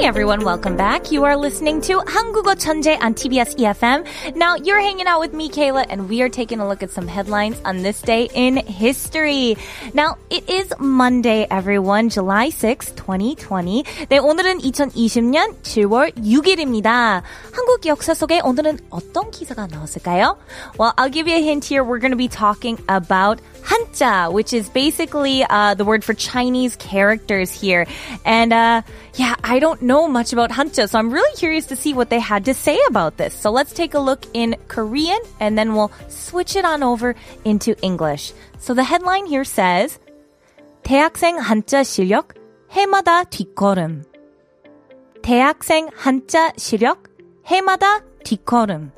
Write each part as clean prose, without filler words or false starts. Hey everyone, welcome back. You are listening to 한국어 천재 on TBS EFM. Now you're hanging out with me, Kayla, and we are taking a look at some headlines on this day in history. Now it is Monday, everyone, July 6, 2020. 네, 오늘은 2020년 7월 6일입니다. 한국 역사 속에 오늘은 어떤 기사가 나왔을까요? Well, I'll give you a hint here. We're going to be talking about 한자, which is basically the word for Chinese characters here. And yeah, I don't know much about Hanja, so I'm really curious to see what they had to say about this. So let's take a look in Korean, and then we'll switch it on over into English. So the headline here says, 대학생 한자 실력 해마다 뒷걸음. 대학생 한자 실력 해마다 뒷걸음.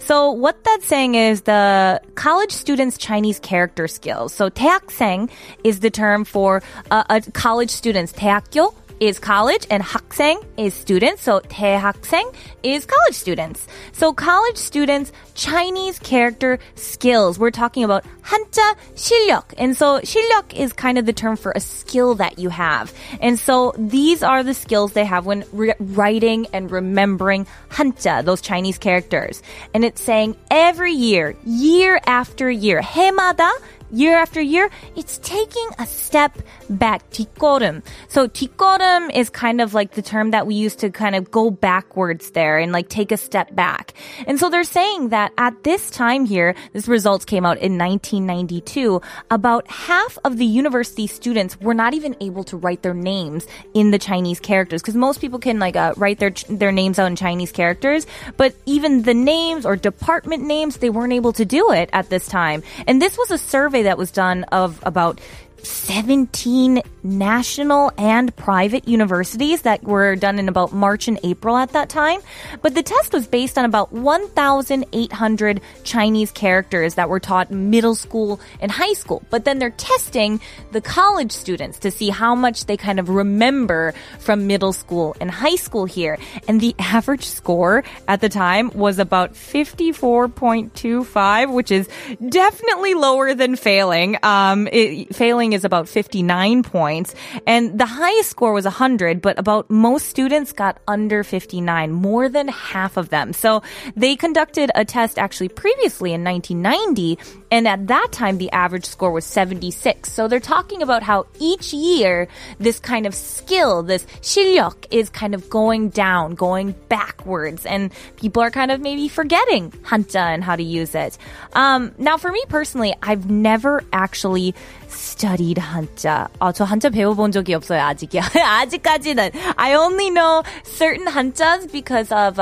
So what that's saying is the college student's Chinese character skills. So 대학생 is the term for a college student's 대학교. Is college and 학생 is students. So 대학생 is college students. So college students, Chinese character skills. We're talking about 한자 실력. And so 실력 is kind of the term for a skill that you have. And so these are the skills they have when writing and remembering 한자, those Chinese characters. And it's saying every year, year after year, 해마다 year after year, it's taking a step back, 뒷걸음. So 뒷걸음 is kind of like the term that we use to kind of go backwards there and like take a step back. And so they're saying that at this time here, this results came out in 1992, about half of the university students were not even able to write their names in the Chinese characters because most people can like write their names out in Chinese characters, but even the names or department names, they weren't able to do it at this time. And this was a survey that was done of about 17 national and private universities that were done in about March and April at that time. But the test was based on about 1,800 Chinese characters that were taught middle school and high school. But then they're testing the college students to see how much they kind of remember from middle school and high school here. And the average score at the time was about 54.25, which is definitely lower than failing. Failing is about 59 points, and the highest score was 100, but about most students got under 59, more than half of them. So they conducted a test actually previously in 1990, and at that time the average score was 76. So they're talking about how each year this kind of skill, this 실력, is kind of going down, going backwards, and people are kind of maybe forgetting 한자 and how to use it. Now for me personally, I've never actually studied 한자. 저 한자 배워본 적이 없어요, 아직이요. 아직까지는. I only know certain 한자s because of,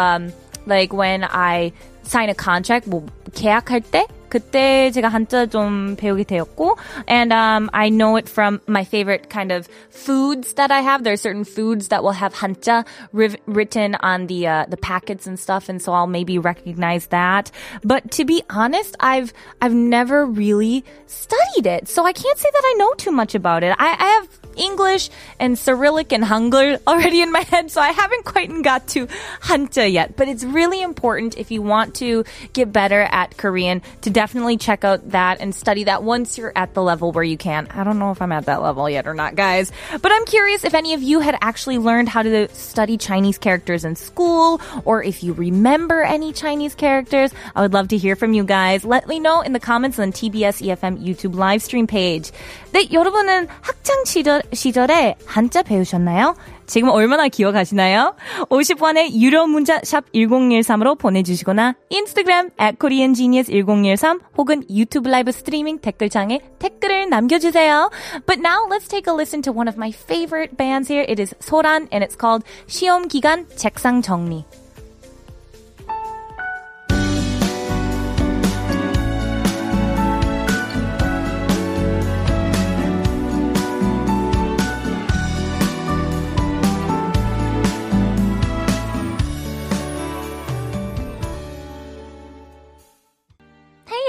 like, when I sign a contract, 뭐, 계약할 때? 그때 제가 한자 좀 배우게 되었고, and I know it from my favorite kind of foods that I have. There are certain foods that will have 한자 written on the packets and stuff, and so I'll maybe recognize that. But to be honest, I've never really studied it, so I can't say that I know too much about it. I have English and Cyrillic and Hangul already in my head, so I haven't quite got to 한자 yet. But it's really important if you want to get better at Korean to definitely check out that and study that once you're at the level where you can. I don't know if I'm at that level yet or not, guys. But I'm curious if any of you had actually learned how to study Chinese characters in school or if you remember any Chinese characters. I would love to hear from you guys. Let me know in the comments on TBS EFM YouTube live stream page. 네, 여러분은 학창 시절에 한자 배우셨나요? 지금 얼마나 기억하시나요? 50원의 유료 문자 샵 1013으로 보내주시거나 인스타그램 @KoreanGenius1013 혹은 유튜브 라이브 스트리밍 댓글창에 댓글을 남겨주세요. But now let's take a listen to one of my favorite bands here. It is Soran and it's called 시험 기간 책상 정리.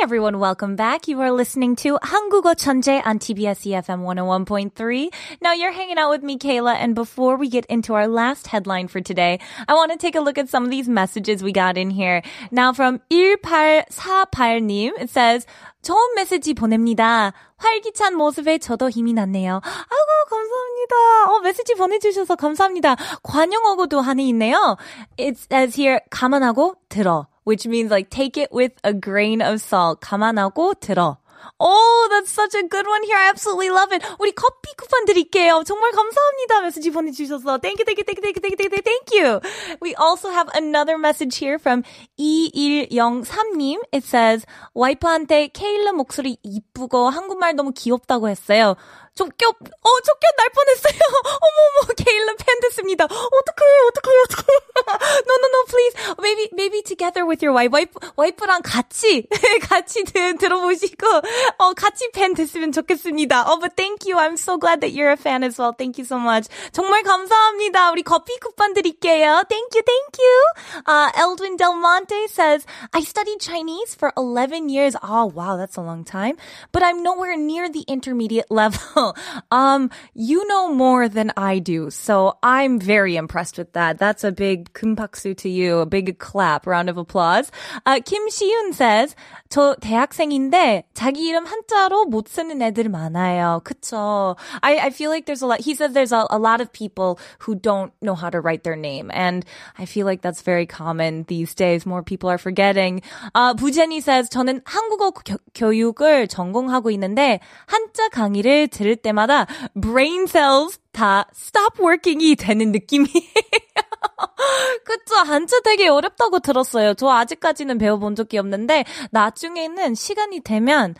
everyone. Welcome back. You are listening to 한국어 천재 on TBS EFM 101.3. Now you're hanging out with me, Kayla, and before we get into our last headline for today, I want to take a look at some of these messages we got in here. Now from 1848님, it says, 좋은 메시지 보냅니다. 활기찬 모습에 저도 힘이 났네요. 아이고, 감사합니다. 메시지 보내주셔서 감사합니다. 관용어고도 하나 있네요. It says here, 감안하고 들어. Which means like take it with a grain of salt. 감안하고 들어. Oh, that's such a good one here. I absolutely love it. 우리 커피 쿠폰 드릴게요. 정말 감사합니다. 메시지 보내주셔서. Thank you. Thank you. We also have another message here from 2103님. It says, 와이프한테 케일라 목소리 이쁘고 한국말 너무 귀엽다고 했어요. 쫓겨날 뻔했어요. 어머머, 케일라 팬 됐습니다. 어떡해. No, please. Maybe together with your wife. 와이프랑 같이 들어보시고, 같이 팬 됐으면 좋겠습니다. But thank you. I'm so glad that you're a fan as well. Thank you so much. 정말 감사합니다. 우리 커피 쿠폰 드릴게요. Thank you. Eldwin Del Monte says, I studied Chinese for 11 years. Oh, wow, that's a long time. But I'm nowhere near the intermediate level. You know more than I do. So I'm very impressed with that. That's a big 금박수 to you. A big clap. Round of applause. Kim Siyun says, 저 대학생인데 자기 이름 한자로 못 쓰는 애들 많아요. 그쵸? I feel like there's a lot. He says there's a lot of people who don't know how to write their name. And I feel like that's very common these days. More people are forgetting. Bujeni says, 저는 한국어 교육을 전공하고 있는데 한자 강의를 들을 때마다 brain cells 다 stop working이 되는 느낌이에요. 그쵸? 한자 되게 어렵다고 들었어요. 저 아직까지는 배워본 적이 없는데 나중에는 시간이 되면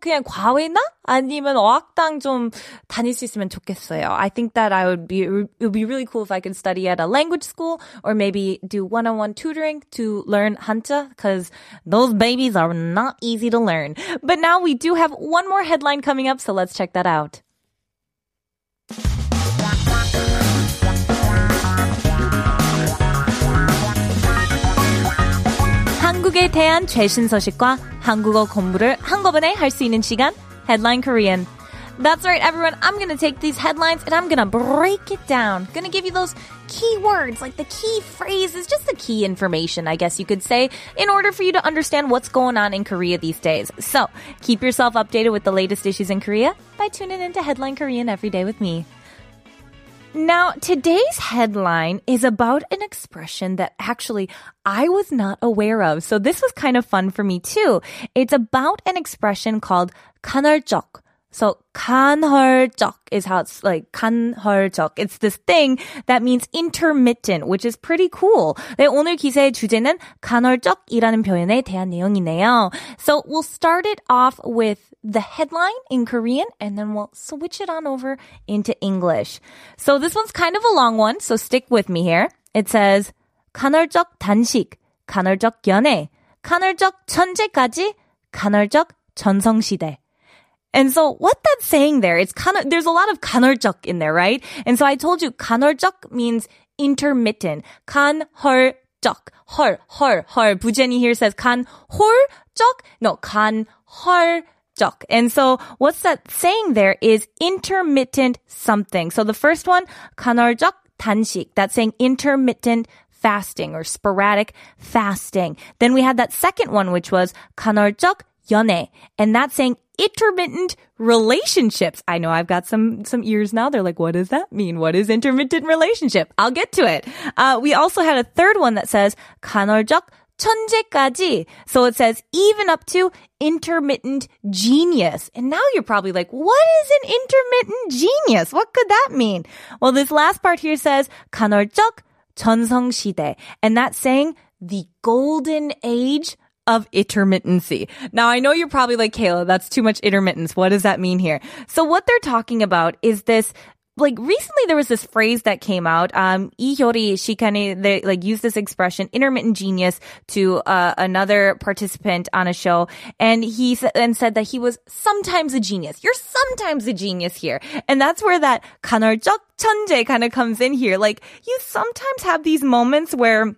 그냥 과외나 아니면 어학당 좀 다닐 수 있으면 좋겠어요. I think that it would be really cool if I could study at a language school or maybe do one-on-one tutoring to learn 한자 because those babies are not easy to learn. But now we do have one more headline coming up, so let's check that out. 한국에 대한 최신 소식과 한국어 공부를 한꺼번에 할 수 있는 시간, Headline Korean. That's right, everyone. I'm going to take these headlines and I'm going to break it down. Going to give you those key words, like the key phrases, just the key information, I guess you could say, in order for you to understand what's going on in Korea these days. So keep yourself updated with the latest issues in Korea by tuning into Headline Korean every day with me. Now, today's headline is about an expression that actually I was not aware of. So this was kind of fun for me too. It's about an expression called 간헐적. So 간헐적 is how it's like 간헐적. It's this thing that means intermittent, which is pretty cool. 네, 오늘 기사의 주제는 간헐적이라는 표현에 대한 내용이네요. So we'll start it off with the headline in Korean and then we'll switch it on over into English. So this one's kind of a long one, so stick with me here. It says 간헐적 단식, 간헐적 연애, 간헐적 천재까지, 간헐적 전성시대. And so what that's saying there, it's kind of, there's a lot of 간헐적 in there, right? And so I told you 간헐적 means intermittent. 간헐적. 헐. Bujeni here says 간헐적. No, 간헐적. And so what's that saying there is intermittent something. So the first one, 간헐적 단식. That's saying intermittent fasting or sporadic fasting. Then we had that second one, which was 간헐적 연애. And that's saying intermittent relationships. I know I've got some ears now. They're like, what does that mean? What is intermittent relationship? I'll get to it. We also had a third one that says 간헐적 천재까지. So it says even up to intermittent genius. And now you're probably like, what is an intermittent genius? What could that mean? Well, this last part here says 간헐적 전성시대. And that's saying the golden age of intermittency. Now, I know you're probably like, Kayla, that's too much intermittence. What does that mean here? So what they're talking about is this, like, recently there was this phrase that came out. Lee Hyori, she kind of, they like used this expression, intermittent genius, to another participant on a show. And he said that he was sometimes a genius. You're sometimes a genius here. And that's where that 간헐적 천재 kind of comes in here. Like, you sometimes have these moments where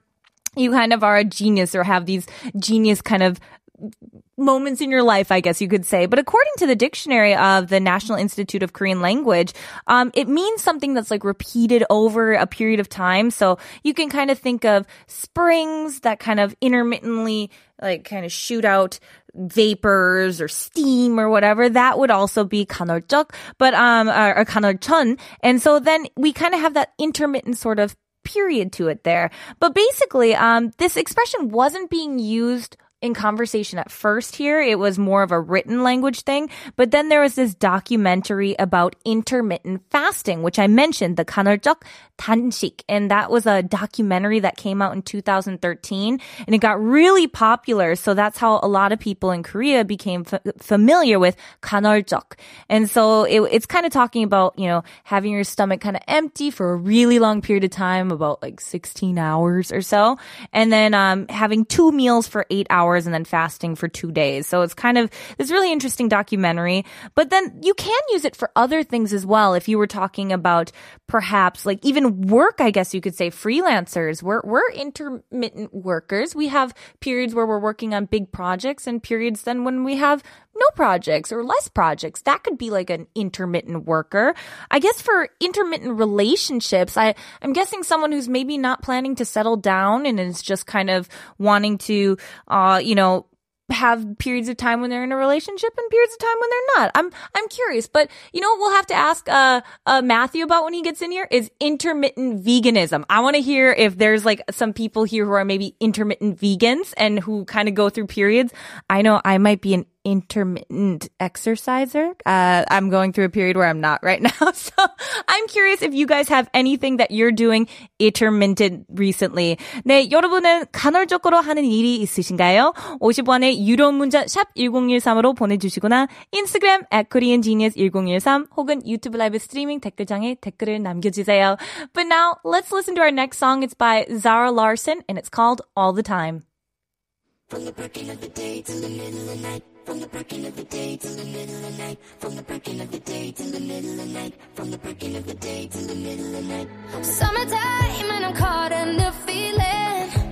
you kind of are a genius or have these genius kind of moments in your life, I guess you could say. But according to the dictionary of the National Institute of Korean Language, it means something that's like repeated over a period of time. So you can kind of think of springs that kind of intermittently like kind of shoot out vapors or steam or whatever. That would also be 간헐적, but or 간헐천. And so then we kind of have that intermittent sort of period to it there. But basically, this expression wasn't being used in conversation at first here. It was more of a written language thing. But then there was this documentary about intermittent fasting, which I mentioned, the 간헐적 단식. And that was a documentary that came out in 2013. And it got really popular. So that's how a lot of people in Korea became familiar with 간헐적. And so it's kind of talking about, you know, having your stomach kind of empty for a really long period of time, about like 16 hours or so. And then having two meals for 8 hours. And then fasting for 2 days. So it's kind of this really interesting documentary. But then you can use it for other things as well. If you were talking about perhaps like even work, I guess you could say freelancers. We're intermittent workers. We have periods where we're working on big projects and periods then when we have no projects or less projects. That could be like an intermittent worker. I guess for intermittent relationships, I'm guessing someone who's maybe not planning to settle down and is just kind of wanting to, you know, have periods of time when they're in a relationship and periods of time when they're not. I'm curious, but you know what we'll have to ask Matthew about when he gets in here is intermittent veganism. I want to hear if there's like some people here who are maybe intermittent vegans and who kind of go through periods. I know I might be an intermittent exerciser. I'm going through a period where I'm not right now. So I'm curious if you guys have anything that you're doing intermittent recently. 네, 여러분은 간헐적으로 하는 일이 있으신가요? 50원의 유료 문자 샵 1013으로 보내주시거나 인스타그램 @KoreanGenius1013 혹은 유튜브 라이브 스트리밍 댓글창에 댓글을 남겨주세요. But now, let's listen to our next song. It's by Zara Larson and it's called All the Time. From the breaking of the day till the middle of the night. From the breaking of the day till the middle of the night. From the breaking of the day till the middle of the night. From the breaking of the day till the middle of the night. Summertime and I'm caught in the feeling.